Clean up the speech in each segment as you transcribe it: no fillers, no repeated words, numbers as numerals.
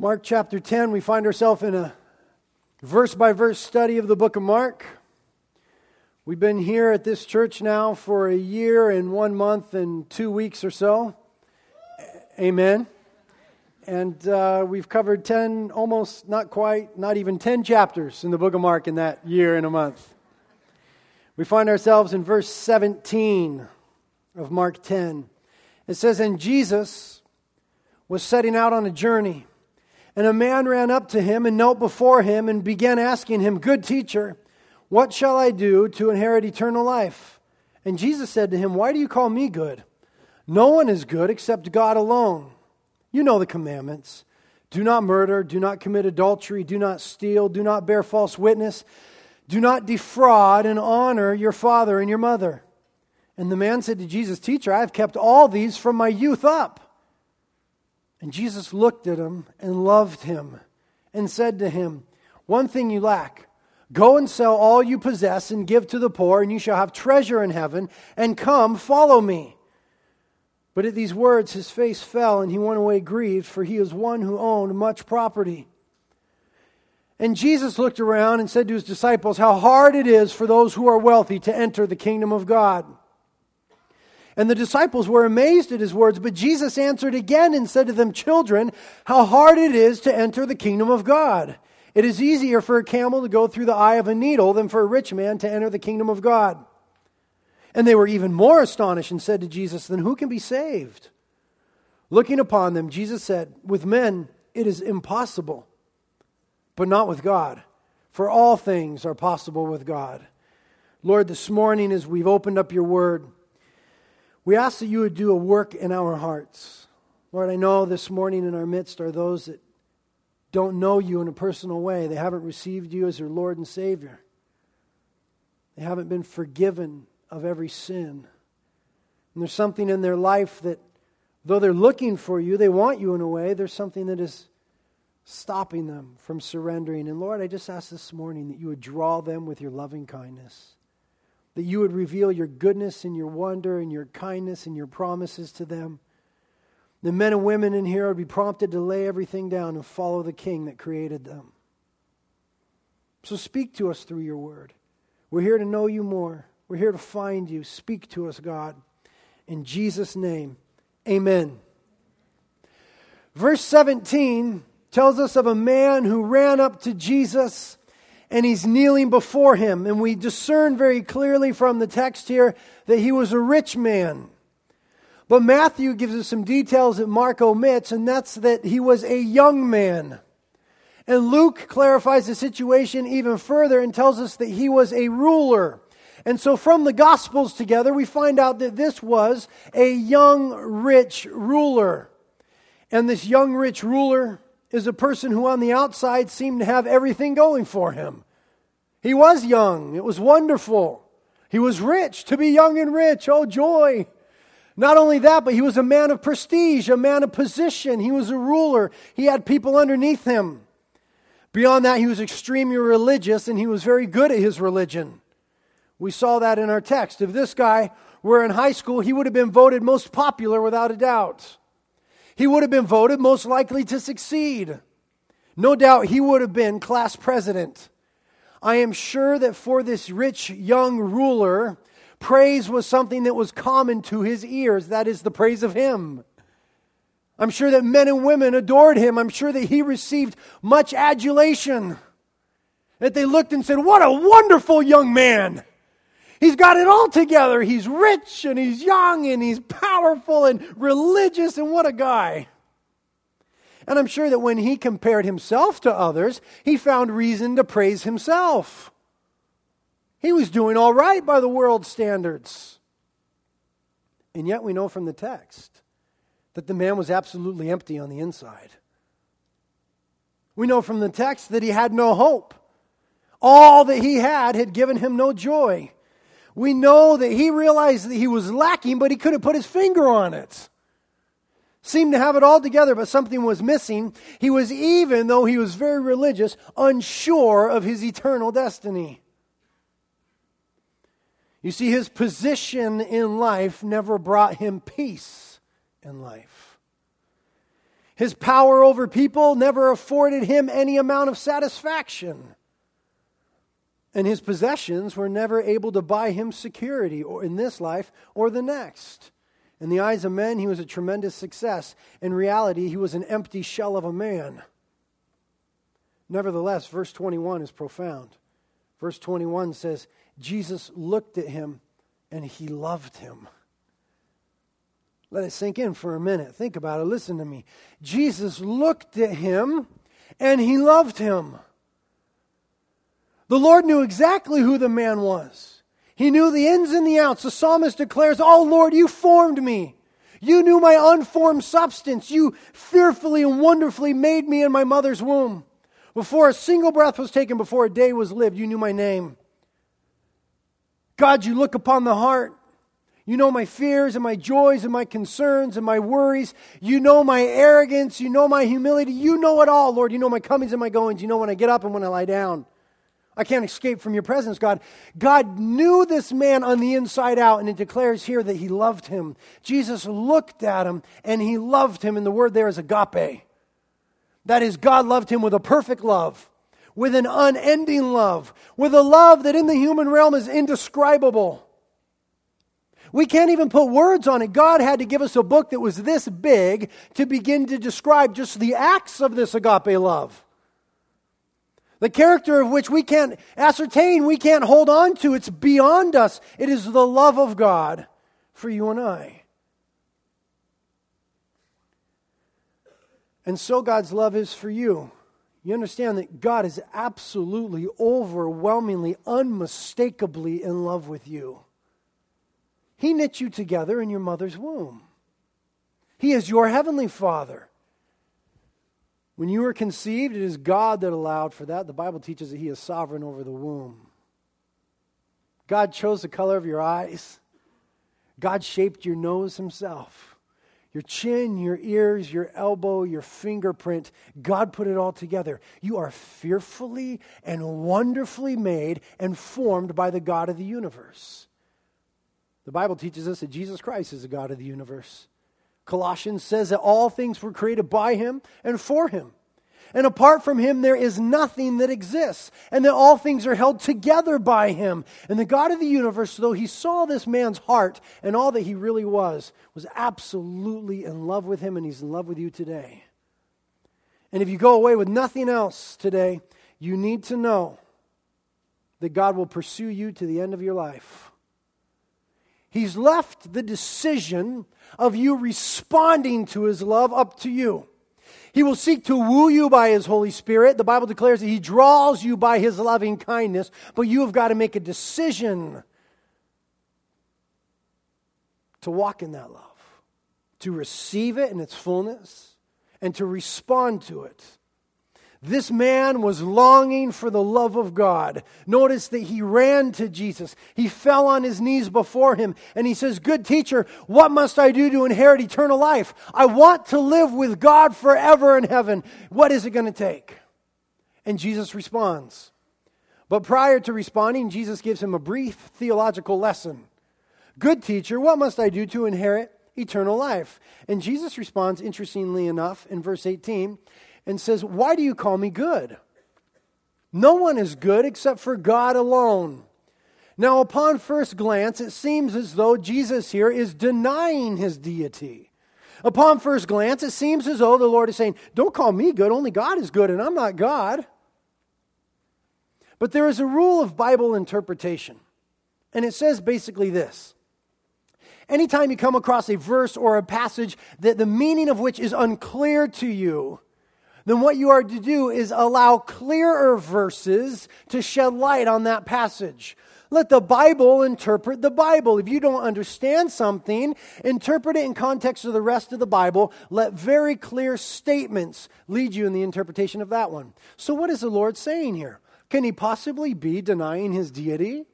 Mark chapter 10, we find ourselves in a verse-by-verse study of the book of Mark. We've been here at this church now for a year and 1 month and 2 weeks or so. Amen. And we've covered 10, almost not quite, not even 10 chapters in the book of Mark in that year and a month. We find ourselves in verse 17 of Mark 10. It says, "And Jesus was setting out on a journey. And a man ran up to him and knelt before him and began asking him, 'Good teacher, what shall I do to inherit eternal life?' And Jesus said to him, 'Why do you call me good? No one is good except God alone. You know the commandments. Do not murder, do not commit adultery, do not steal, do not bear false witness, do not defraud, and honor your father and your mother.' And the man said to Jesus, 'Teacher, I have kept all these from my youth up.' And Jesus looked at him and loved him and said to him, 'One thing you lack. Go and sell all you possess and give to the poor, and you shall have treasure in heaven, and come, follow me.' But at these words his face fell, and he went away grieved, for he was one who owned much property. And Jesus looked around and said to his disciples, 'How hard it is for those who are wealthy to enter the kingdom of God.' And the disciples were amazed at his words, but Jesus answered again and said to them, 'Children, how hard it is to enter the kingdom of God. It is easier for a camel to go through the eye of a needle than for a rich man to enter the kingdom of God.' And they were even more astonished and said to Jesus, 'Then who can be saved?' Looking upon them, Jesus said, 'With men it is impossible, but not with God, for all things are possible with God.' Lord, this morning as we've opened up your word, we ask that you would do a work in our hearts. Lord, I know this morning in our midst are those that don't know you in a personal way. They haven't received you as their Lord and Savior. They haven't been forgiven of every sin. And there's something in their life that, though they're looking for you, they want you in a way, there's something that is stopping them from surrendering. And Lord, I just ask this morning that you would draw them with your loving kindness, that you would reveal your goodness and your wonder and your kindness and your promises to them. The men and women in here would be prompted to lay everything down and follow the King that created them. So speak to us through your word. We're here to know you more. We're here to find you. Speak to us, God. In Jesus' name, amen. Verse 17 tells us of a man who ran up to Jesus, and he's kneeling before him. And we discern very clearly from the text here that he was a rich man. But Matthew gives us some details that Mark omits, and that's that he was a young man. And Luke clarifies the situation even further and tells us that he was a ruler. And so from the Gospels together, we find out that this was a young, rich ruler. And this young, rich ruler is a person who on the outside seemed to have everything going for him. He was young. It was wonderful. He was rich. To be young and rich, oh joy. Not only that, but he was a man of prestige, a man of position. He was a ruler. He had people underneath him. Beyond that, he was extremely religious, and he was very good at his religion. We saw that in our text. If this guy were in high school, he would have been voted most popular without a doubt. He would have been voted most likely to succeed. No doubt he would have been class president. I am sure that for this rich young ruler, praise was something that was common to his ears. That is the praise of him. I'm sure that men and women adored him. I'm sure that he received much adulation. That they looked and said, "What a wonderful young man. He's got it all together. He's rich and he's young and he's powerful and religious, and what a guy." And I'm sure that when he compared himself to others, he found reason to praise himself. He was doing all right by the world's standards. And yet we know from the text that the man was absolutely empty on the inside. We know from the text that he had no hope. All that he had given him no joy. We know that he realized that he was lacking, but he couldn't put his finger on it. Seemed to have it all together, but something was missing. He was, even though he was very religious, unsure of his eternal destiny. You see, his position in life never brought him peace in life. His power over people never afforded him any amount of satisfaction. And his possessions were never able to buy him security or in this life or the next. In the eyes of men, he was a tremendous success. In reality, he was an empty shell of a man. Nevertheless, verse 21 is profound. Verse 21 says, Jesus looked at him and he loved him. Let it sink in for a minute. Think about it. Listen to me. Jesus looked at him and he loved him. The Lord knew exactly who the man was. He knew the ins and the outs. The psalmist declares, "Oh Lord, you formed me. You knew my unformed substance. You fearfully and wonderfully made me in my mother's womb. Before a single breath was taken, before a day was lived, you knew my name. God, you look upon the heart. You know my fears and my joys and my concerns and my worries. You know my arrogance. You know my humility. You know it all, Lord. You know my comings and my goings. You know when I get up and when I lie down. I can't escape from your presence, God." God knew this man on the inside out, and it declares here that he loved him. Jesus looked at him, and he loved him, and the word there is agape. That is, God loved him with a perfect love, with an unending love, with a love that in the human realm is indescribable. We can't even put words on it. God had to give us a book that was this big to begin to describe just the acts of this agape love. The character of which we can't ascertain, we can't hold on to. It's beyond us. It is the love of God for you and I. And so God's love is for you. You understand that God is absolutely, overwhelmingly, unmistakably in love with you. He knit you together in your mother's womb. He is your heavenly Father. When you were conceived, it is God that allowed for that. The Bible teaches that He is sovereign over the womb. God chose the color of your eyes. God shaped your nose Himself. Your chin, your ears, your elbow, your fingerprint. God put it all together. You are fearfully and wonderfully made and formed by the God of the universe. The Bible teaches us that Jesus Christ is the God of the universe. Colossians says that all things were created by Him and for Him. And apart from Him, there is nothing that exists. And that all things are held together by Him. And the God of the universe, though He saw this man's heart and all that he really was absolutely in love with him, and He's in love with you today. And if you go away with nothing else today, you need to know that God will pursue you to the end of your life. He's left the decision of you responding to His love up to you. He will seek to woo you by His Holy Spirit. The Bible declares that He draws you by His loving kindness, but you have got to make a decision to walk in that love, to receive it in its fullness, and to respond to it. This man was longing for the love of God. Notice that he ran to Jesus. He fell on his knees before Him. And he says, "Good teacher, what must I do to inherit eternal life? I want to live with God forever in heaven. What is it going to take?" And Jesus responds. But prior to responding, Jesus gives him a brief theological lesson. "Good teacher, what must I do to inherit eternal life?" And Jesus responds, interestingly enough, in verse 18, and says, "Why do you call me good? No one is good except for God alone." Now, upon first glance, it seems as though Jesus here is denying His deity. Upon first glance, it seems as though the Lord is saying, "Don't call me good, only God is good, and I'm not God." But there is a rule of Bible interpretation, and it says basically this. Anytime you come across a verse or a passage that the meaning of which is unclear to you, then what you are to do is allow clearer verses to shed light on that passage. Let the Bible interpret the Bible. If you don't understand something, interpret it in context of the rest of the Bible. Let very clear statements lead you in the interpretation of that one. So what is the Lord saying here? Can He possibly be denying His deity?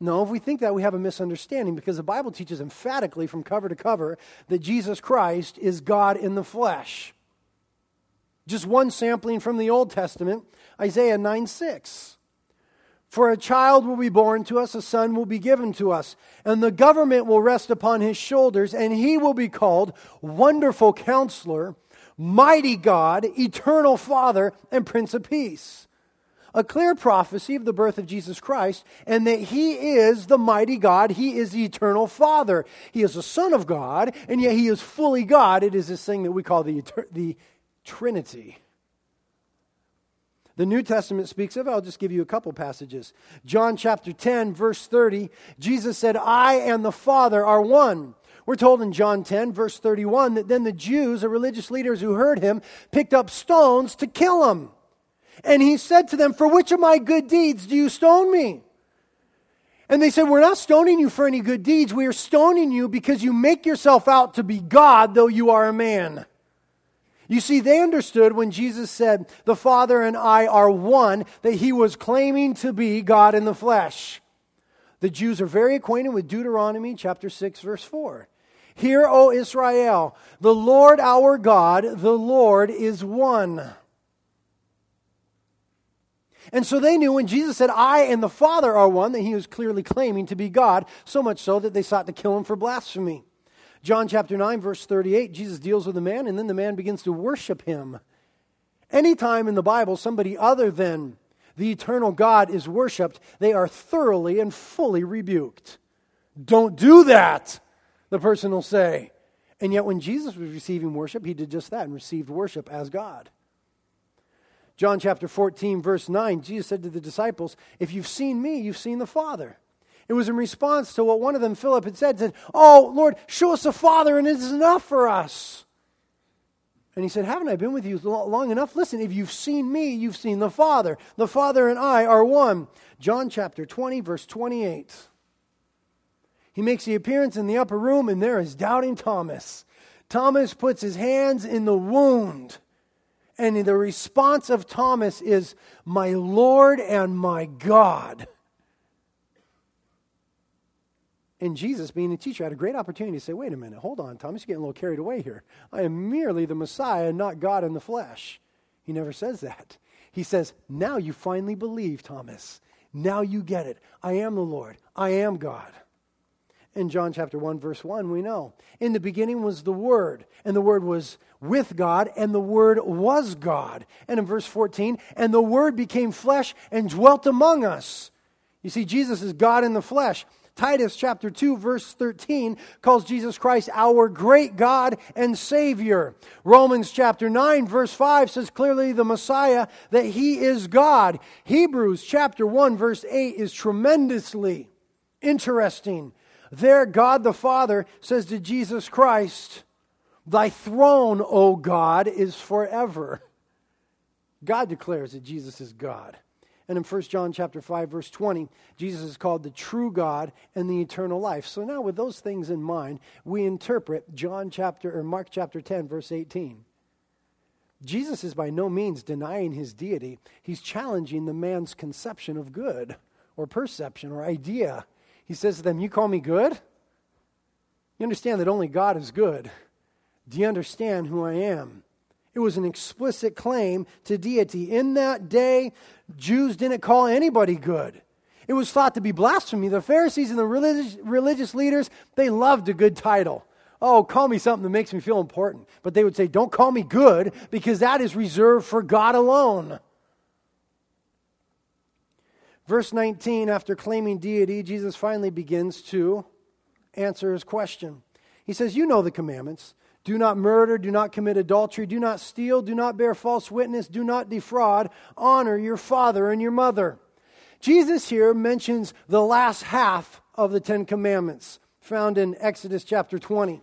No, if we think that, we have a misunderstanding, because the Bible teaches emphatically from cover to cover that Jesus Christ is God in the flesh. Just one sampling from the Old Testament, Isaiah 9:6. "For a child will be born to us, a son will be given to us, and the government will rest upon his shoulders, and he will be called Wonderful Counselor, Mighty God, Eternal Father, and Prince of Peace. A clear prophecy of the birth of Jesus Christ, and that He is the mighty God. He is the eternal Father. He is the Son of God, and yet He is fully God. It is this thing that we call the Trinity. The New Testament speaks of it. I'll just give you a couple passages. John chapter 10, verse 30, Jesus said, I and the Father are one. We're told in John 10, verse 31, that then the Jews, the religious leaders who heard Him, picked up stones to kill Him. And He said to them, for which of my good deeds do you stone me? And they said, we're not stoning you for any good deeds. We are stoning you because you make yourself out to be God, though you are a man. You see, they understood when Jesus said, the Father and I are one, that He was claiming to be God in the flesh. The Jews are very acquainted with Deuteronomy chapter 6, verse 4. Hear, O Israel, the Lord our God, the Lord is one. And so they knew when Jesus said, I and the Father are one, that He was clearly claiming to be God, so much so that they sought to kill Him for blasphemy. John chapter 9, verse 38, Jesus deals with a man, and then the man begins to worship Him. Anytime in the Bible somebody other than the eternal God is worshiped, they are thoroughly and fully rebuked. Don't do that, the person will say. And yet when Jesus was receiving worship, He did just that and received worship as God. John chapter 14, verse 9, Jesus said to the disciples, if you've seen me, you've seen the Father. It was in response to what one of them, Philip, had said, oh, Lord, show us the Father and it is enough for us. And He said, haven't I been with you long enough? Listen, if you've seen me, you've seen the Father. The Father and I are one. John chapter 20, verse 28. He makes the appearance in the upper room and there is doubting Thomas. Thomas puts his hands in the wound. And the response of Thomas is, my Lord and my God. And Jesus, being a teacher, had a great opportunity to say, wait a minute, hold on, Thomas, you're getting a little carried away here. I am merely the Messiah, not God in the flesh. He never says that. He says, now you finally believe, Thomas. Now you get it. I am the Lord. I am God. In John chapter 1, verse 1, we know, in the beginning was the Word, and the Word was with God, and the Word was God. And in verse 14, and the Word became flesh and dwelt among us. You see, Jesus is God in the flesh. Titus chapter 2, verse 13, calls Jesus Christ our great God and Savior. Romans chapter 9, verse 5 says clearly the Messiah, that He is God. Hebrews chapter 1, verse 8 is tremendously interesting. There, God the Father says to Jesus Christ, thy throne, O God, is forever. God declares that Jesus is God. And in 1 John chapter 5, verse 20, Jesus is called the true God and the eternal life. So now with those things in mind, we interpret Mark chapter 10, verse 18. Jesus is by no means denying His deity. He's challenging the man's conception of good or perception or idea. He says to them, you call me good? You understand that only God is good. Do you understand who I am? It was an explicit claim to deity. In that day, Jews didn't call anybody good. It was thought to be blasphemy. The Pharisees and the religious leaders, they loved a good title. Oh, call me something that makes me feel important. But they would say, don't call me good, because that is reserved for God alone. Verse 19, after claiming deity, Jesus finally begins to answer His question. He says, you know the commandments. Do not murder, do not commit adultery, do not steal, do not bear false witness, do not defraud, honor your father and your mother. Jesus here mentions the last half of the Ten Commandments, found in Exodus chapter 20.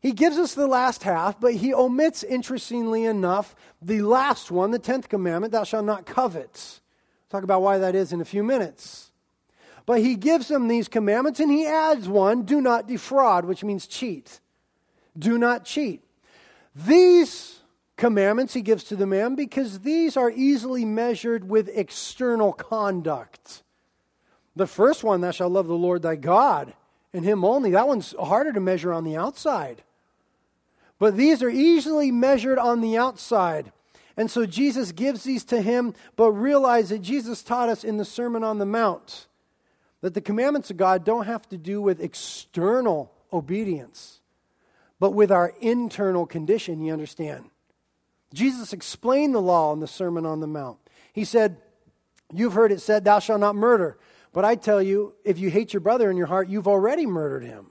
He gives us the last half, but He omits, interestingly enough, the last one, the 10th commandment, thou shalt not covet. Talk about why that is in a few minutes. But He gives them these commandments and He adds one, do not defraud, which means cheat. Do not cheat. These commandments He gives to the man because these are easily measured with external conduct. The first one, thou shalt love the Lord thy God and Him only, that one's harder to measure on the outside. But these are easily measured on the outside. And so Jesus gives these to him, but realize that Jesus taught us in the Sermon on the Mount that the commandments of God don't have to do with external obedience, but with our internal condition, you understand. Jesus explained the law in the Sermon on the Mount. He said, you've heard it said, thou shalt not murder. But I tell you, if you hate your brother in your heart, you've already murdered him.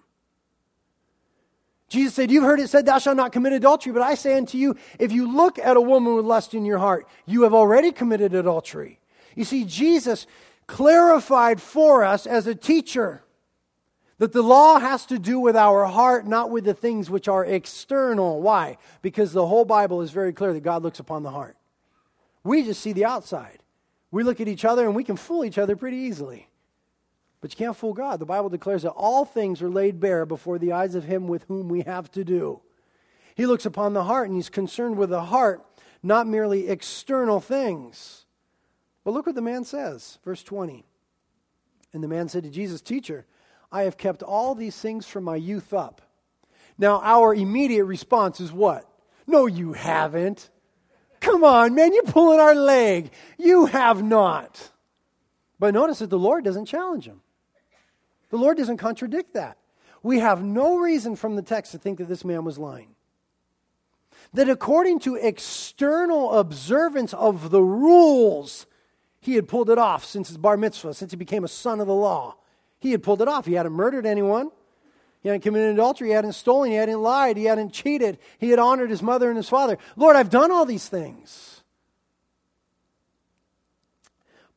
Jesus said, you've heard it said, thou shalt not commit adultery. But I say unto you, if you look at a woman with lust in your heart, you have already committed adultery. You see, Jesus clarified for us as a teacher that the law has to do with our heart, not with the things which are external. Why? Because the whole Bible is very clear that God looks upon the heart. We just see the outside. We look at each other and we can fool each other pretty easily. But you can't fool God. The Bible declares that all things are laid bare before the eyes of him with whom we have to do. He looks upon the heart and he's concerned with the heart, not merely external things. But look what the man says, verse 20. And the man said to Jesus, Teacher, I have kept all these things from my youth up. Now, our immediate response is what? No, you haven't. Come on, man, you're pulling our leg. You have not. But notice that the Lord doesn't challenge him. The Lord doesn't contradict that. We have no reason from the text to think that this man was lying. That according to external observance of the rules, he had pulled it off since his bar mitzvah, since he became a son of the law. He had pulled it off. He hadn't murdered anyone. He hadn't committed adultery. He hadn't stolen. He hadn't lied. He hadn't cheated. He had honored his mother and his father. Lord, I've done all these things.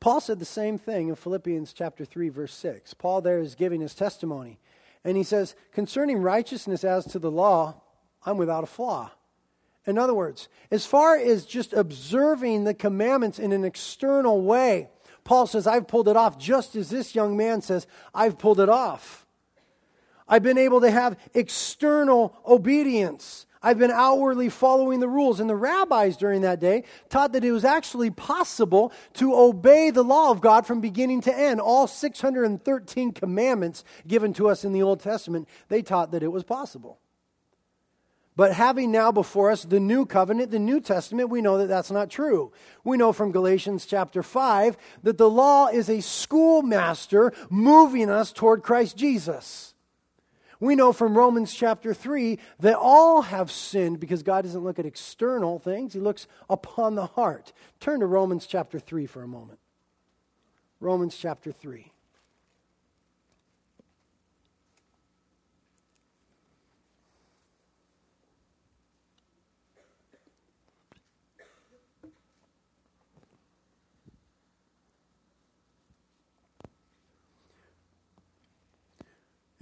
Paul said the same thing in Philippians chapter 3, verse 6. Paul there is giving his testimony. And he says, concerning righteousness as to the law, I'm without a flaw. In other words, as far as just observing the commandments in an external way, Paul says, I've pulled it off, just as this young man says, I've pulled it off. I've been able to have external obedience. I've been outwardly following the rules. And the rabbis during that day taught that it was actually possible to obey the law of God from beginning to end. All 613 commandments given to us in the Old Testament, they taught that it was possible. But having now before us the new covenant, the New Testament, we know that that's not true. We know from Galatians chapter 5 that the law is a schoolmaster moving us toward Christ Jesus. We know from Romans chapter 3 that all have sinned because God doesn't look at external things. He looks upon the heart. Turn to Romans chapter 3 for a moment. Romans chapter 3.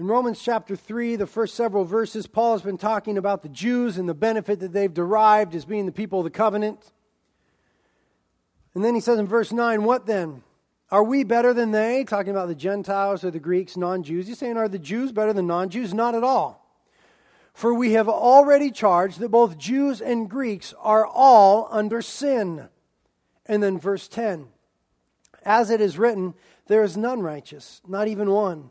In Romans chapter 3, the first several verses, Paul has been talking about the Jews and the benefit that they've derived as being the people of the covenant. And then he says in verse 9, what then? Are we better than they? Talking about the Gentiles or the Greeks, non-Jews. He's saying, are the Jews better than non-Jews? Not at all. For we have already charged that both Jews and Greeks are all under sin. And then verse 10, as it is written, there is none righteous, not even one.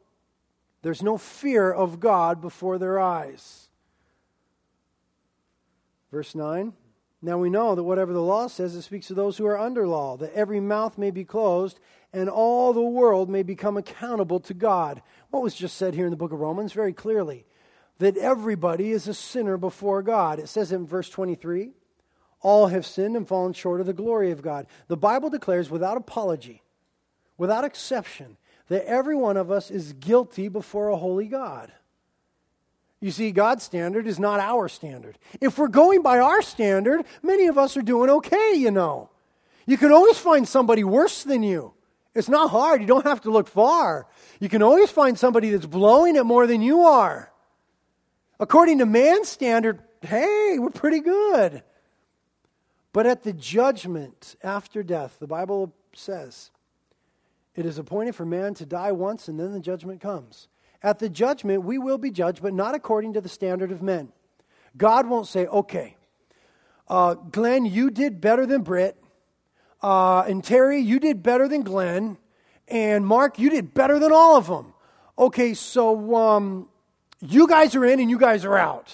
There's no fear of God before their eyes. Verse 9, now we know that whatever the law says, it speaks to those who are under law, that every mouth may be closed and all the world may become accountable to God. What was just said here in the book of Romans very clearly, that everybody is a sinner before God. It says in verse 23, all have sinned and fallen short of the glory of God. The Bible declares without apology, without exception, that every one of us is guilty before a holy God. You see, God's standard is not our standard. If we're going by our standard, many of us are doing okay, you know. You can always find somebody worse than you. It's not hard. You don't have to look far. You can always find somebody that's blowing it more than you are. According to man's standard, hey, we're pretty good. But at the judgment after death, the Bible says, it is appointed for man to die once, and then the judgment comes. At the judgment, we will be judged, but not according to the standard of men. God won't say, okay, Glenn, you did better than Britt. And Terry, you did better than Glenn. And Mark, you did better than all of them. Okay, so you guys are in and you guys are out.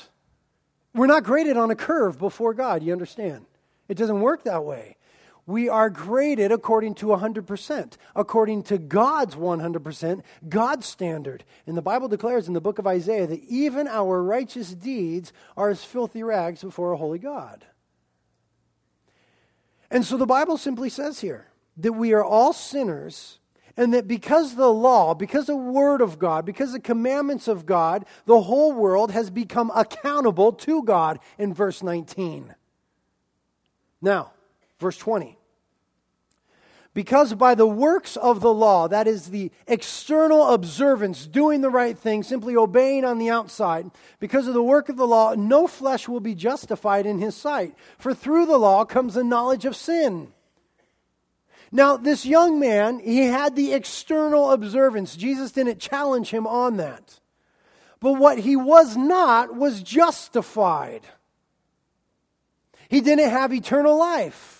We're not graded on a curve before God, you understand? It doesn't work that way. We are graded according to 100%, according to God's 100%, God's standard. And the Bible declares in the book of Isaiah that even our righteous deeds are as filthy rags before a holy God. And so the Bible simply says here that we are all sinners, and that because the law, because the word of God, because the commandments of God, the whole world has become accountable to God in verse 19. Now, verse 20. Because by the works of the law, that is the external observance, doing the right thing, simply obeying on the outside, because of the work of the law, no flesh will be justified in his sight. For through the law comes the knowledge of sin. Now, this young man, he had the external observance. Jesus didn't challenge him on that. But what he was not was justified. He didn't have eternal life.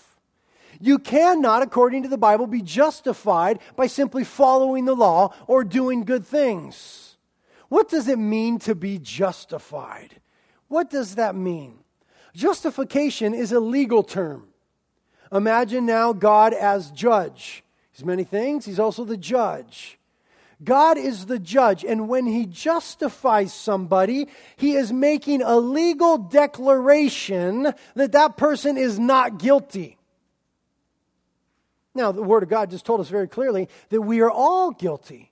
You cannot, according to the Bible, be justified by simply following the law or doing good things. What does it mean to be justified? What does that mean? Justification is a legal term. Imagine now God as judge. He's many things. He's also the judge. God is the judge, and when he justifies somebody, he is making a legal declaration that that person is not guilty. Now, the Word of God just told us very clearly that we are all guilty,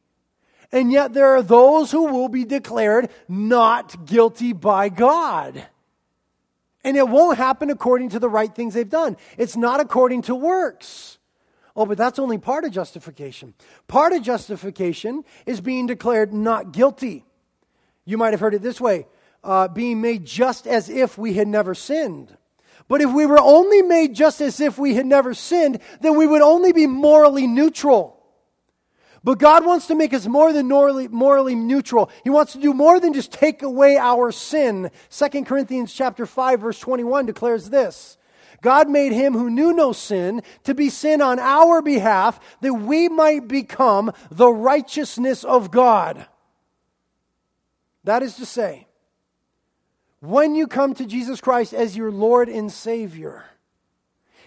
and yet there are those who will be declared not guilty by God. And it won't happen according to the right things they've done. It's not according to works. Oh, but that's only part of justification. Part of justification is being declared not guilty. You might have heard it this way, being made just as if we had never sinned. But if we were only made just as if we had never sinned, then we would only be morally neutral. But God wants to make us more than morally neutral. He wants to do more than just take away our sin. 2 Corinthians chapter 5, verse 21 declares this. God made him who knew no sin to be sin on our behalf, that we might become the righteousness of God. That is to say, when you come to Jesus Christ as your Lord and Savior,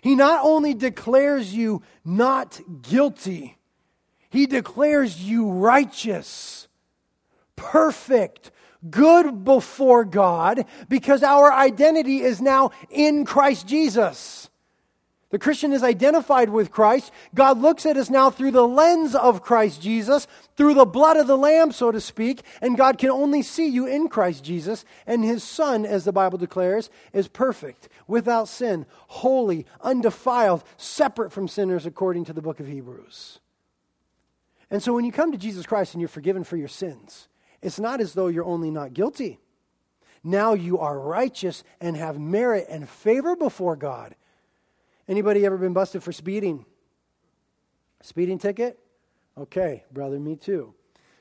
He not only declares you not guilty, He declares you righteous, perfect, good before God, because our identity is now in Christ Jesus. The Christian is identified with Christ. God looks at us now through the lens of Christ Jesus, through the blood of the Lamb, so to speak, and God can only see you in Christ Jesus, and His Son, as the Bible declares, is perfect, without sin, holy, undefiled, separate from sinners, according to the book of Hebrews. And so when you come to Jesus Christ and you're forgiven for your sins, it's not as though you're only not guilty. Now you are righteous and have merit and favor before God. Anybody ever been busted for speeding? Speeding ticket? Okay, brother, me too.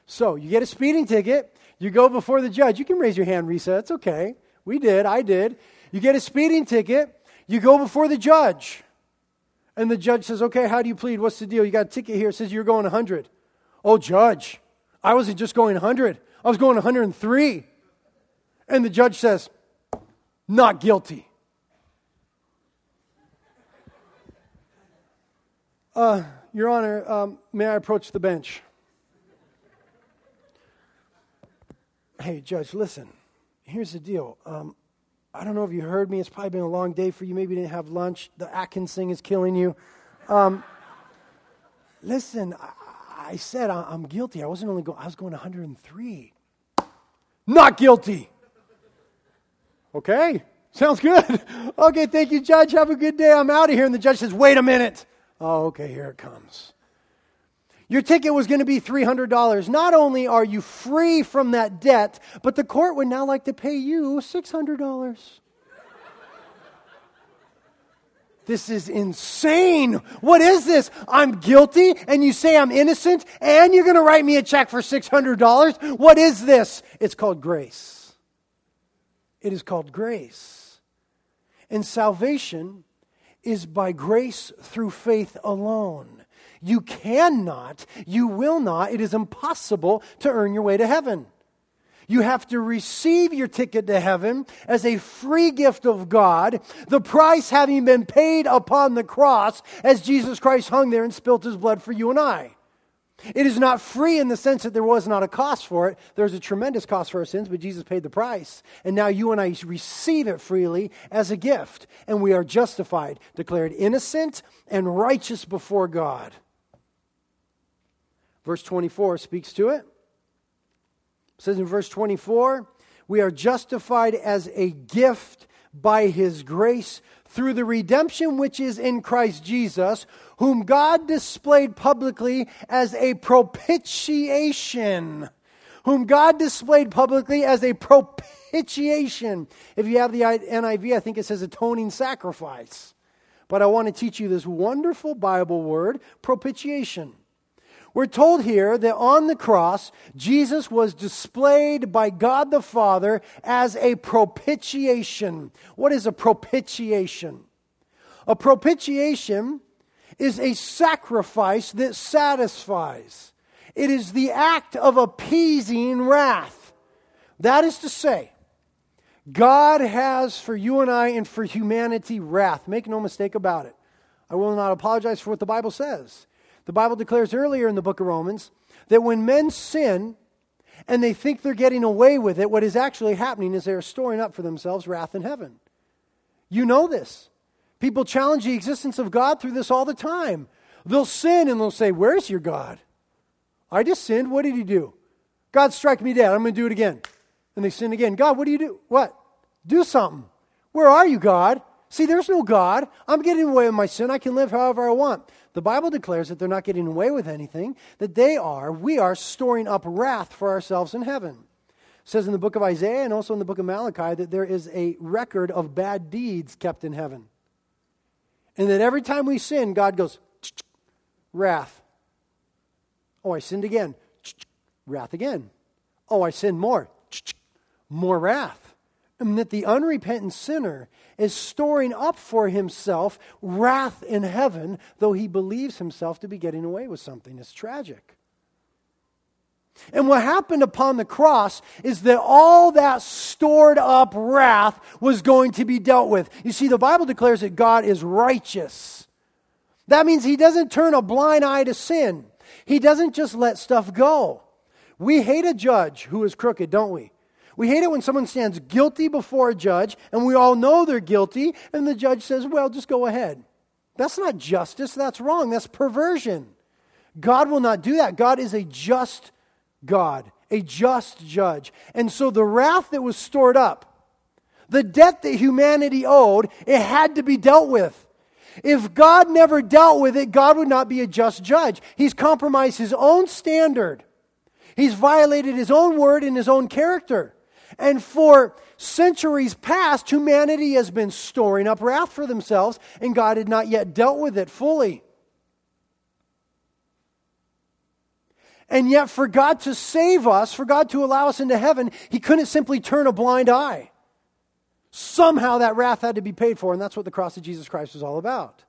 So you get a speeding ticket. You go before the judge. You can raise your hand, Risa. It's okay. We did. I did. You get a speeding ticket. You go before the judge. And the judge says, okay, how do you plead? What's the deal? You got a ticket here. It says you're going 100. Oh, judge, I wasn't just going 100. I was going 103. And the judge says, not guilty. Your Honor, may I approach the bench? Hey, judge, listen. Here's the deal. I don't know if you heard me. It's probably been a long day for you. Maybe you didn't have lunch. The Atkins thing is killing you. Listen, I said I'm guilty. I was going 103. Not guilty. Okay, sounds good. Okay, thank you, judge. Have a good day. I'm out of here. And the judge says, wait a minute. Oh, okay, here it comes. Your ticket was going to be $300. Not only are you free from that debt, but the court would now like to pay you $600. This is insane. What is this? I'm guilty, and you say I'm innocent, and you're going to write me a check for $600? What is this? It's called grace. It is called grace. And salvation is by grace through faith alone. You cannot, you will not, it is impossible to earn your way to heaven. You have to receive your ticket to heaven as a free gift of God, the price having been paid upon the cross as Jesus Christ hung there and spilt his blood for you and I. It is not free in the sense that there was not a cost for it. There's a tremendous cost for our sins, but Jesus paid the price. And now you and I receive it freely as a gift. And we are justified, declared innocent and righteous before God. Verse 24 speaks to it. It says in verse 24, we are justified as a gift by his grace through the redemption which is in Christ Jesus, whom God displayed publicly as a propitiation. Whom God displayed publicly as a propitiation. If you have the NIV, I think it says atoning sacrifice. But I want to teach you this wonderful Bible word, propitiation. We're told here that on the cross, Jesus was displayed by God the Father as a propitiation. What is a propitiation? A propitiation is a sacrifice that satisfies. It is the act of appeasing wrath. That is to say, God has for you and I and for humanity wrath. Make no mistake about it. I will not apologize for what the Bible says. The Bible declares earlier in the book of Romans that when men sin and they think they're getting away with it, what is actually happening is they're storing up for themselves wrath in heaven. You know this. People challenge the existence of God through this all the time. They'll sin and they'll say, where's your God? I just sinned. What did he do? God, strike me dead. I'm going to do it again. And they sin again. God, what do you do? What? Do something. Where are you, God? See, there's no God. I'm getting away with my sin. I can live however I want. The Bible declares that they're not getting away with anything, that we are storing up wrath for ourselves in heaven. It says in the book of Isaiah and also in the book of Malachi that there is a record of bad deeds kept in heaven. And that every time we sin, God goes, wrath. Oh, I sinned again. Wrath again. Oh, I sinned more. More wrath. And that the unrepentant sinner is storing up for himself wrath in heaven, though he believes himself to be getting away with something. It's tragic. And what happened upon the cross is that all that stored up wrath was going to be dealt with. You see, the Bible declares that God is righteous. That means he doesn't turn a blind eye to sin. He doesn't just let stuff go. We hate a judge who is crooked, don't we? We hate it when someone stands guilty before a judge, and we all know they're guilty, and the judge says, well, just go ahead. That's not justice. That's wrong. That's perversion. God will not do that. God is a just God, a just judge. And so the wrath that was stored up, the debt that humanity owed, it had to be dealt with. If God never dealt with it, God would not be a just judge. He's compromised his own standard. He's violated his own word and his own character. And for centuries past, humanity has been storing up wrath for themselves, and God had not yet dealt with it fully. And yet for God to save us, for God to allow us into heaven, he couldn't simply turn a blind eye. Somehow that wrath had to be paid for, and that's what the cross of Jesus Christ was all about.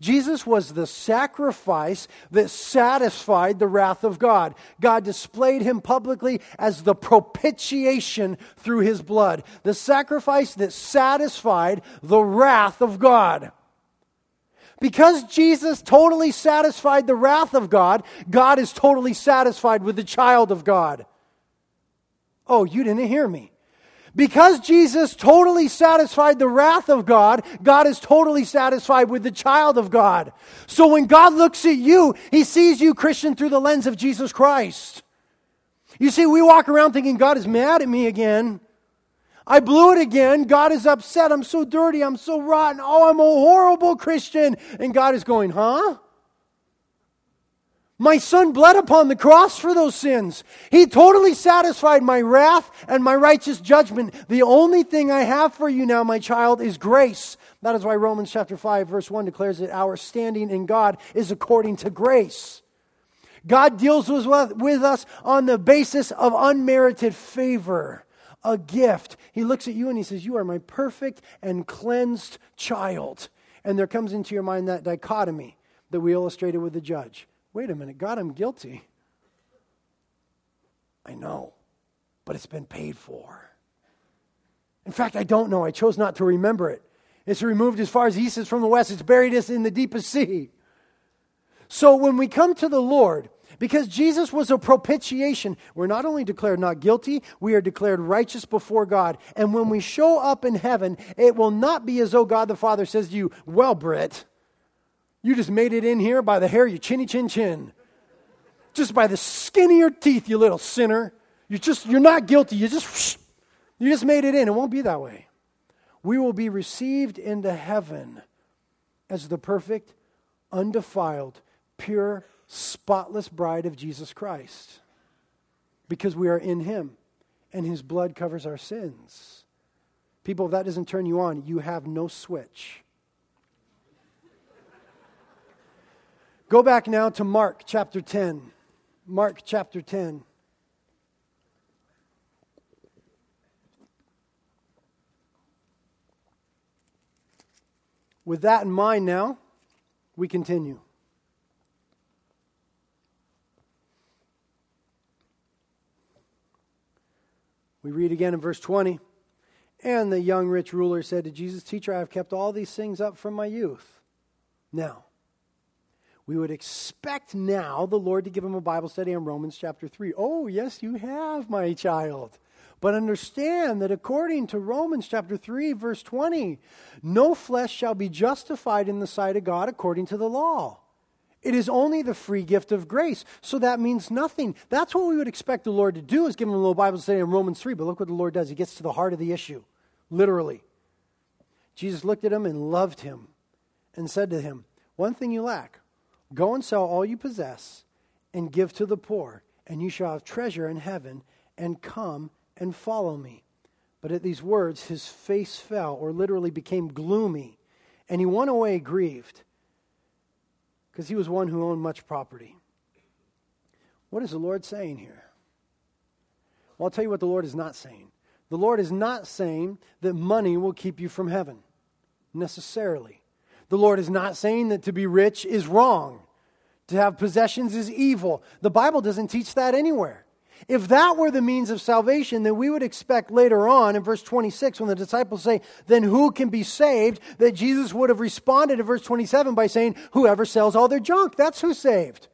Jesus was the sacrifice that satisfied the wrath of God. God displayed him publicly as the propitiation through his blood. The sacrifice that satisfied the wrath of God. Because Jesus totally satisfied the wrath of God, God is totally satisfied with the child of God. Oh, you didn't hear me. Because Jesus totally satisfied the wrath of God, God is totally satisfied with the child of God. So when God looks at you, he sees you, Christian, through the lens of Jesus Christ. You see, we walk around thinking, God is mad at me again. I blew it again. God is upset. I'm so dirty. I'm so rotten. Oh, I'm a horrible Christian. And God is going, huh? My son bled upon the cross for those sins. He totally satisfied my wrath and my righteous judgment. The only thing I have for you now, my child, is grace. That is why Romans chapter 5, verse 1 declares that our standing in God is according to grace. God deals with us on the basis of unmerited favor, a gift. He looks at you and he says, you are my perfect and cleansed child. And there comes into your mind that dichotomy that we illustrated with the judge. Wait a minute, God, I'm guilty. I know, but it's been paid for. In fact, I don't know. I chose not to remember it. It's removed as far as the east is from the west. It's buried us in the deepest sea. So when we come to the Lord, because Jesus was a propitiation, we're not only declared not guilty, we are declared righteous before God. And when we show up in heaven, it will not be as though God the Father says to you, well, Britt, you just made it in here by the hair of your chinny chin chin. Just by the skin of your teeth, you little sinner. You're not guilty. You just made it in. It won't be that way. We will be received into heaven as the perfect, undefiled, pure, spotless bride of Jesus Christ, because we are in Him and His blood covers our sins. People, if that doesn't turn you on, you have no switch. Go back now to Mark chapter 10. Mark chapter 10. With that in mind now, we continue. We read again in verse 20. And the young rich ruler said to Jesus, Teacher, I have kept all these things up from my youth. Now, we would expect now the Lord to give him a Bible study on Romans chapter 3. Oh, yes, you have, my child. But understand that according to Romans chapter 3, verse 20, no flesh shall be justified in the sight of God according to the law. It is only the free gift of grace. So that means nothing. That's what we would expect the Lord to do, is give him a little Bible study in Romans 3. But look what the Lord does. He gets to the heart of the issue, literally. Jesus looked at him and loved him and said to him, one thing you lack, go and sell all you possess and give to the poor, and you shall have treasure in heaven, and come and follow me. But at these words, his face fell, or literally became gloomy, and he went away grieved, because he was one who owned much property. What is the Lord saying here? Well, I'll tell you what the Lord is not saying. The Lord is not saying that money will keep you from heaven, necessarily. The Lord is not saying that to be rich is wrong, to have possessions is evil. The Bible doesn't teach that anywhere. If that were the means of salvation, then we would expect later on in verse 26, when the disciples say, then who can be saved, that Jesus would have responded in verse 27 by saying, whoever sells all their junk, that's who's saved.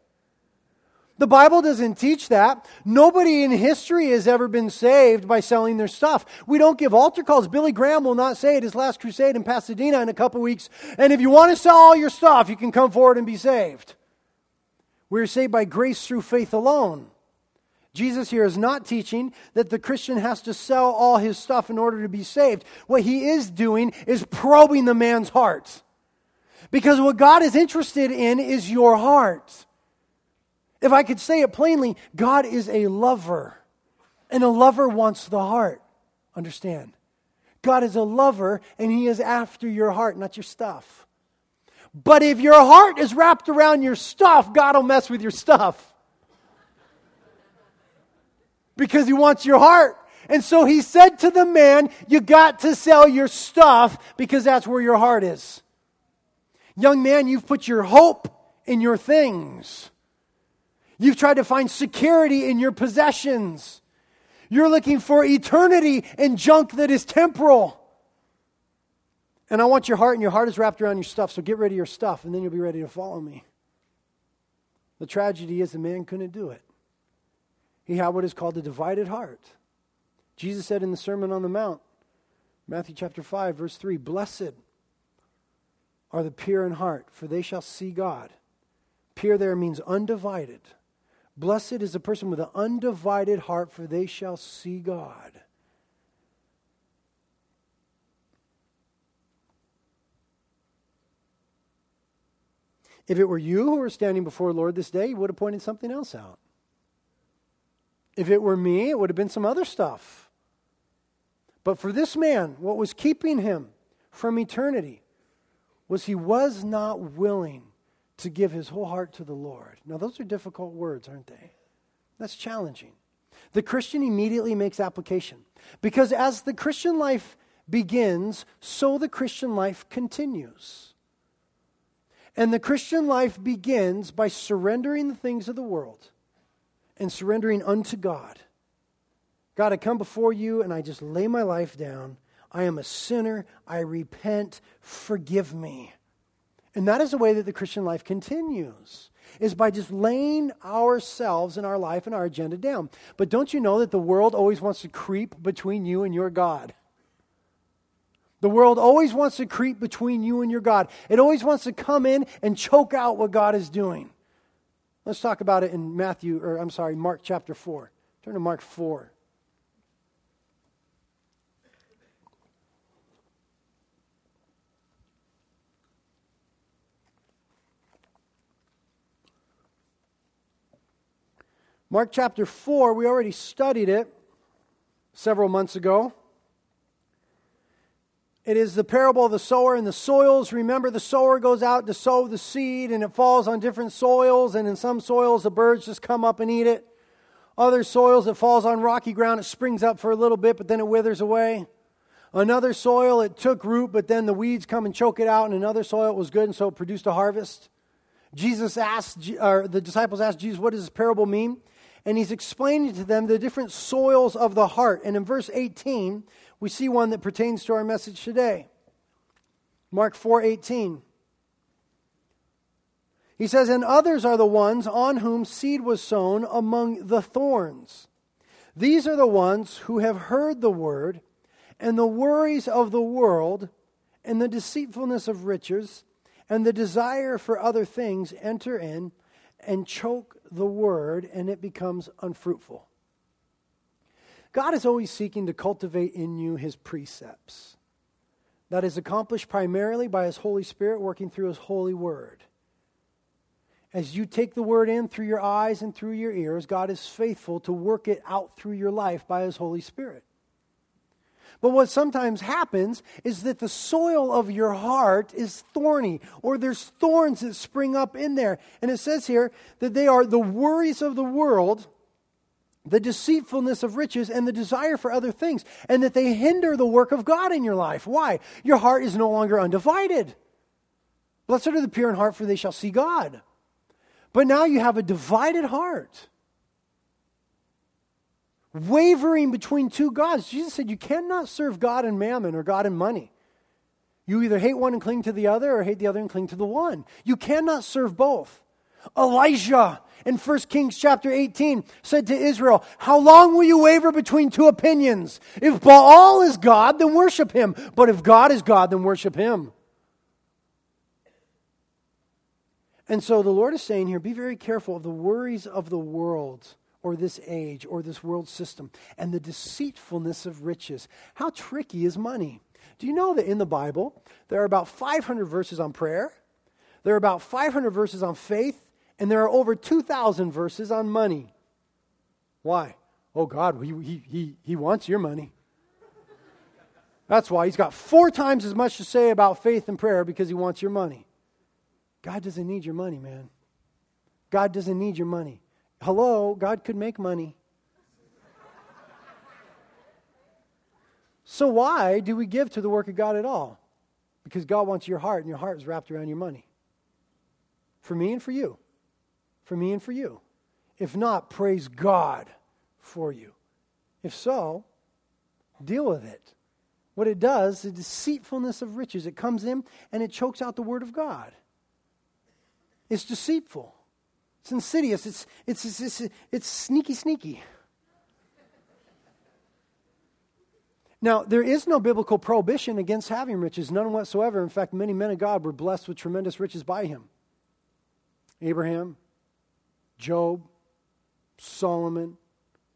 The Bible doesn't teach that. Nobody in history has ever been saved by selling their stuff. We don't give altar calls. Billy Graham will not say at his last crusade in Pasadena in a couple weeks, and if you want to sell all your stuff, you can come forward and be saved. We're saved by grace through faith alone. Jesus here is not teaching that the Christian has to sell all his stuff in order to be saved. What he is doing is probing the man's heart. Because what God is interested in is your heart. If I could say it plainly, God is a lover. And a lover wants the heart. Understand? God is a lover and he is after your heart, not your stuff. But if your heart is wrapped around your stuff, God will mess with your stuff. Because he wants your heart. And so he said to the man, you got to sell your stuff because that's where your heart is. Young man, you've put your hope in your things. You've tried to find security in your possessions. You're looking for eternity in junk that is temporal. And I want your heart, and your heart is wrapped around your stuff, so get rid of your stuff, and then you'll be ready to follow me. The tragedy is the man couldn't do it. He had what is called a divided heart. Jesus said in the Sermon on the Mount, Matthew chapter 5, verse 3, blessed are the pure in heart, for they shall see God. Pure there means undivided. Blessed is the person with an undivided heart, for they shall see God. If it were you who were standing before the Lord this day, you would have pointed something else out. If it were me, it would have been some other stuff. But for this man, what was keeping him from eternity was he was not willing to give his whole heart to the Lord. Now, those are difficult words, aren't they? That's challenging. The Christian immediately makes application. Because as the Christian life begins, so the Christian life continues. And the Christian life begins by surrendering the things of the world and surrendering unto God. God, I come before you and I just lay my life down. I am a sinner. I repent. Forgive me. And that is the way that the Christian life continues, is by just laying ourselves and our life and our agenda down. But don't you know that the world always wants to creep between you and your God? The world always wants to creep between you and your God. It always wants to come in and choke out what God is doing. Let's talk about it in Mark chapter 4. Turn to Mark 4. Mark chapter 4, we already studied it several months ago. It is the parable of the sower and the soils. Remember, the sower goes out to sow the seed, and it falls on different soils, and in some soils the birds just come up and eat it. Other soils, it falls on rocky ground, it springs up for a little bit, but then it withers away. Another soil, it took root, but then the weeds come and choke it out, and another soil, it was good, and so it produced a harvest. The disciples asked Jesus, what does this parable mean? And he's explaining to them the different soils of the heart. And in verse 18, we see one that pertains to our message today. Mark 4:18. He says, and others are the ones on whom seed was sown among the thorns. These are the ones who have heard the word, and the worries of the world, and the deceitfulness of riches, and the desire for other things enter in and choke the word, and it becomes unfruitful. God is always seeking to cultivate in you his precepts. That is accomplished primarily by his Holy Spirit working through his holy word. As you take the word in through your eyes and through your ears, God is faithful to work it out through your life by his Holy Spirit. But what sometimes happens is that the soil of your heart is thorny, or there's thorns that spring up in there. And it says here that they are the worries of the world, the deceitfulness of riches, and the desire for other things, and that they hinder the work of God in your life. Why? Your heart is no longer undivided. Blessed are the pure in heart, for they shall see God. But now you have a divided heart, wavering between two gods. Jesus said you cannot serve God and mammon, or God and money. You either hate one and cling to the other, or hate the other and cling to the one. You cannot serve both. Elijah in 1 Kings chapter 18 said to Israel, how long will you waver between two opinions? If Baal is God, then worship him. But if God is God, then worship him. And so the Lord is saying here, be very careful of the worries of the world, or this age, or this world system, and the deceitfulness of riches. How tricky is money? Do you know that in the Bible, there are about 500 verses on prayer, there are about 500 verses on faith, and there are over 2,000 verses on money? Why? Oh God, he wants your money. That's why he's got 4 times as much to say about faith and prayer, because he wants your money. God doesn't need your money, man. God doesn't need your money. Hello, God could make money. So why do we give to the work of God at all? Because God wants your heart, and your heart is wrapped around your money. For me and for you. For me and for you. If not, praise God for you. If so, deal with it. What it does, the deceitfulness of riches, it comes in and it chokes out the word of God. It's deceitful. It's insidious. It's sneaky. Now, there is no biblical prohibition against having riches, none whatsoever. In fact, many men of God were blessed with tremendous riches by him. Abraham, Job, Solomon,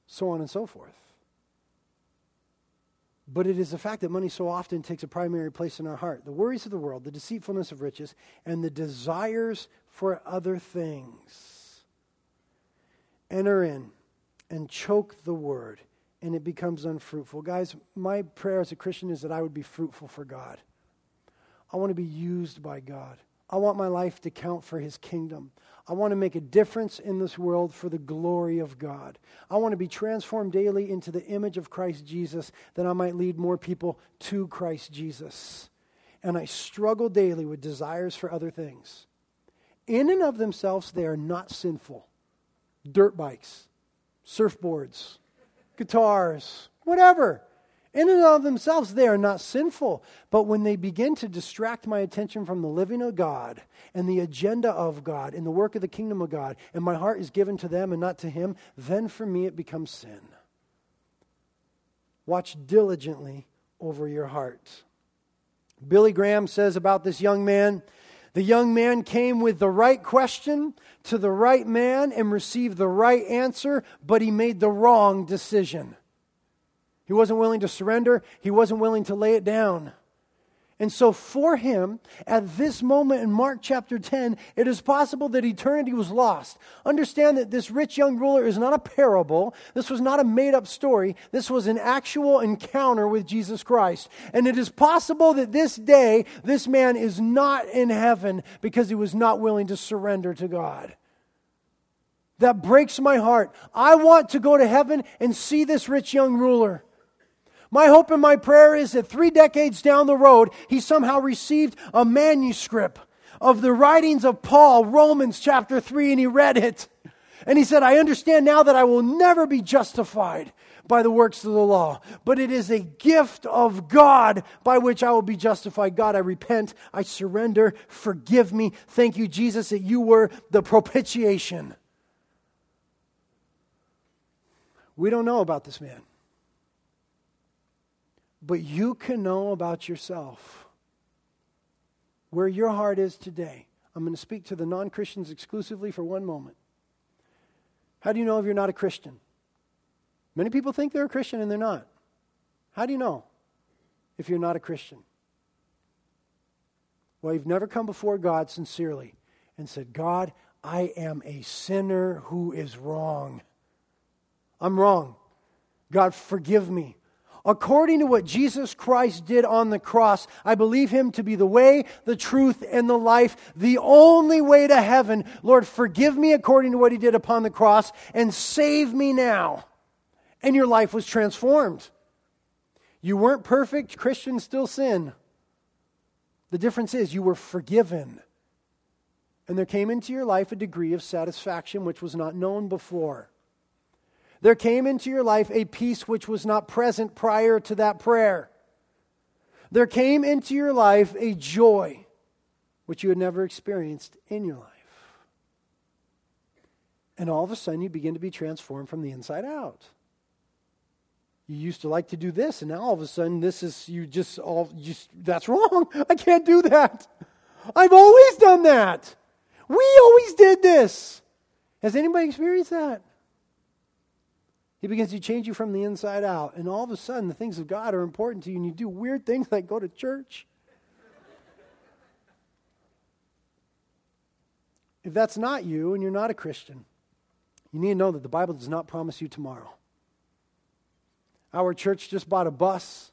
so on and so forth. But it is the fact that money so often takes a primary place in our heart. The worries of the world, the deceitfulness of riches, and the desires for other things enter in and choke the word, and it becomes unfruitful. Guys, my prayer as a Christian is that I would be fruitful for God. I want to be used by God. I want my life to count for His kingdom. I want to make a difference in this world for the glory of God. I want to be transformed daily into the image of Christ Jesus that I might lead more people to Christ Jesus. And I struggle daily with desires for other things. In and of themselves, they are not sinful. Dirt bikes, surfboards, guitars, whatever. In and of themselves, they are not sinful. But when they begin to distract my attention from the living of God and the agenda of God and the work of the kingdom of God, and my heart is given to them and not to Him, then for me it becomes sin. Watch diligently over your heart. Billy Graham says about this young man, the young man came with the right question to the right man and received the right answer, but he made the wrong decision. He wasn't willing to surrender. He wasn't willing to lay it down. And so for him, at this moment in Mark chapter 10, it is possible that eternity was lost. Understand that this rich young ruler is not a parable. This was not a made-up story. This was an actual encounter with Jesus Christ. And it is possible that this day, this man is not in heaven because he was not willing to surrender to God. That breaks my heart. I want to go to heaven and see this rich young ruler. My hope and my prayer is that 3 decades down the road, he somehow received a manuscript of the writings of Paul, Romans chapter 3, and he read it. And he said, I understand now that I will never be justified by the works of the law, but it is a gift of God by which I will be justified. God, I repent, I surrender, forgive me. Thank you, Jesus, that you were the propitiation. We don't know about this man. But you can know about yourself where your heart is today. I'm going to speak to the non-Christians exclusively for one moment. How do you know if you're not a Christian? Many people think they're a Christian and they're not. How do you know if you're not a Christian? Well, you've never come before God sincerely and said, God, I am a sinner who is wrong. I'm wrong. God, forgive me. According to what Jesus Christ did on the cross, I believe Him to be the way, the truth, and the life, the only way to heaven. Lord, forgive me according to what He did upon the cross and save me now. And your life was transformed. You weren't perfect. Christians still sin. The difference is you were forgiven. And there came into your life a degree of satisfaction which was not known before. There came into your life a peace which was not present prior to that prayer. There came into your life a joy which you had never experienced in your life. And all of a sudden you begin to be transformed from the inside out. You used to like to do this, and now all of a sudden that's wrong. I can't do that. I've always done that. We always did this. Has anybody experienced that? He begins to change you from the inside out. And all of a sudden, the things of God are important to you. And you do weird things like go to church. If that's not you and you're not a Christian, you need to know that the Bible does not promise you tomorrow. Our church just bought a bus,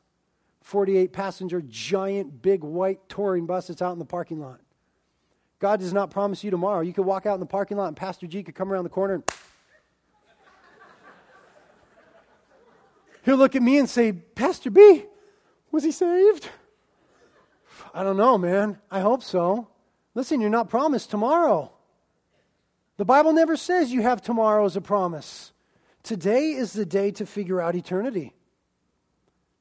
48-passenger, giant, big, white touring bus that's out in the parking lot. God does not promise you tomorrow. You could walk out in the parking lot and Pastor G could come around the corner and he'll look at me and say, Pastor B, was he saved? I don't know, man. I hope so. Listen, you're not promised tomorrow. The Bible never says you have tomorrow as a promise. Today is the day to figure out eternity.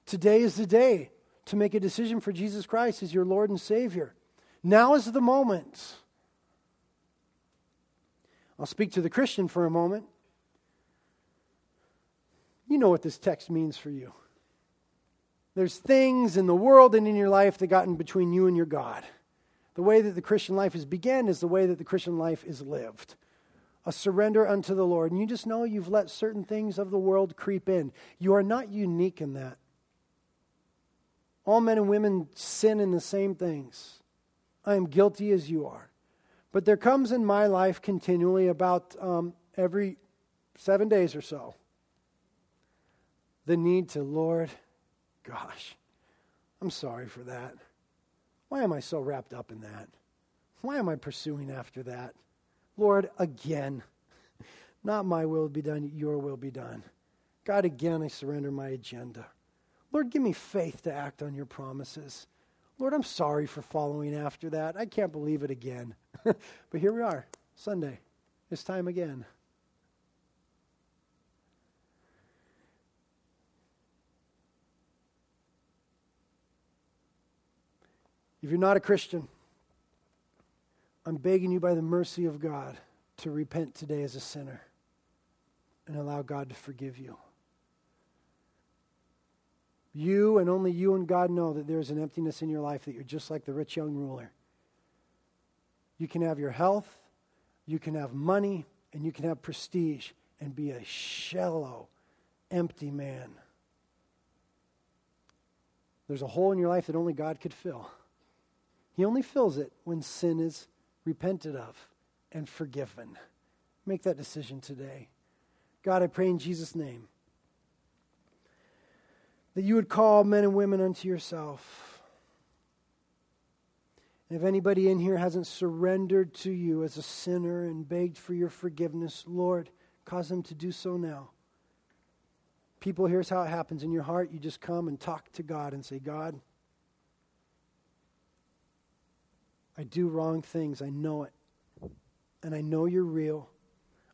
Today is the day to make a decision for Jesus Christ as your Lord and Savior. Now is the moment. I'll speak to the Christian for a moment. You know what this text means for you. There's things in the world and in your life that got in between you and your God. The way that the Christian life is began is the way that the Christian life is lived. A surrender unto the Lord. And you just know you've let certain things of the world creep in. You are not unique in that. All men and women sin in the same things. I am guilty as you are. But there comes in my life continually about every 7 days or so, the need to, Lord, gosh, I'm sorry for that. Why am I so wrapped up in that? Why am I pursuing after that? Lord, again, not my will be done, your will be done. God, again, I surrender my agenda. Lord, give me faith to act on your promises. Lord, I'm sorry for following after that. I can't believe it again. But here we are, Sunday, this time again. If you're not a Christian, I'm begging you by the mercy of God to repent today as a sinner and allow God to forgive you. You and only you and God know that there is an emptiness in your life, that you're just like the rich young ruler. You can have your health, you can have money, and you can have prestige and be a shallow, empty man. There's a hole in your life that only God could fill. He only fills it when sin is repented of and forgiven. Make that decision today. God, I pray in Jesus' name that you would call men and women unto yourself. And if anybody in here hasn't surrendered to you as a sinner and begged for your forgiveness, Lord, cause them to do so now. People, here's how it happens. In your heart, you just come and talk to God and say, God, I do wrong things, I know it, and I know you're real,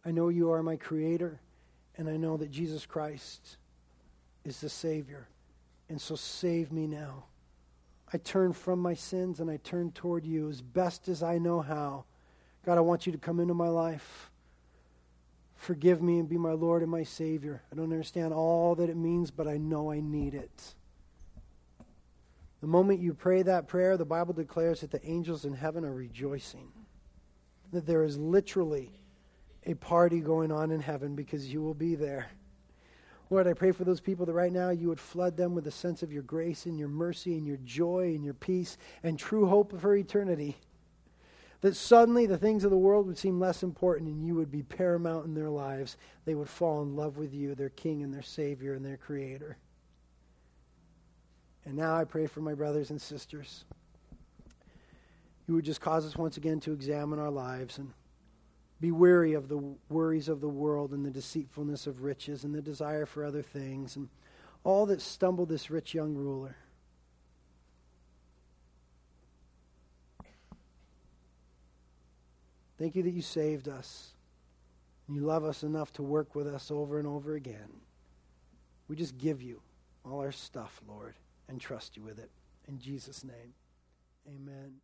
I know you are my creator, and I know that Jesus Christ is the Savior, and so save me now. I turn from my sins, and I turn toward you as best as I know how. God, I want you to come into my life, forgive me, and be my Lord and my Savior. I don't understand all that it means, but I know I need it. The moment you pray that prayer, the Bible declares that the angels in heaven are rejoicing. That there is literally a party going on in heaven because you will be there. Lord, I pray for those people that right now you would flood them with a sense of your grace and your mercy and your joy and your peace and true hope for eternity. That suddenly the things of the world would seem less important and you would be paramount in their lives. They would fall in love with you, their King and their Savior and their Creator. And now I pray for my brothers and sisters. You would just cause us once again to examine our lives and be weary of the worries of the world and the deceitfulness of riches and the desire for other things and all that stumbled this rich young ruler. Thank you that you saved us. You love us enough to work with us over and over again. We just give you all our stuff, Lord, and trust you with it. In Jesus' name, amen.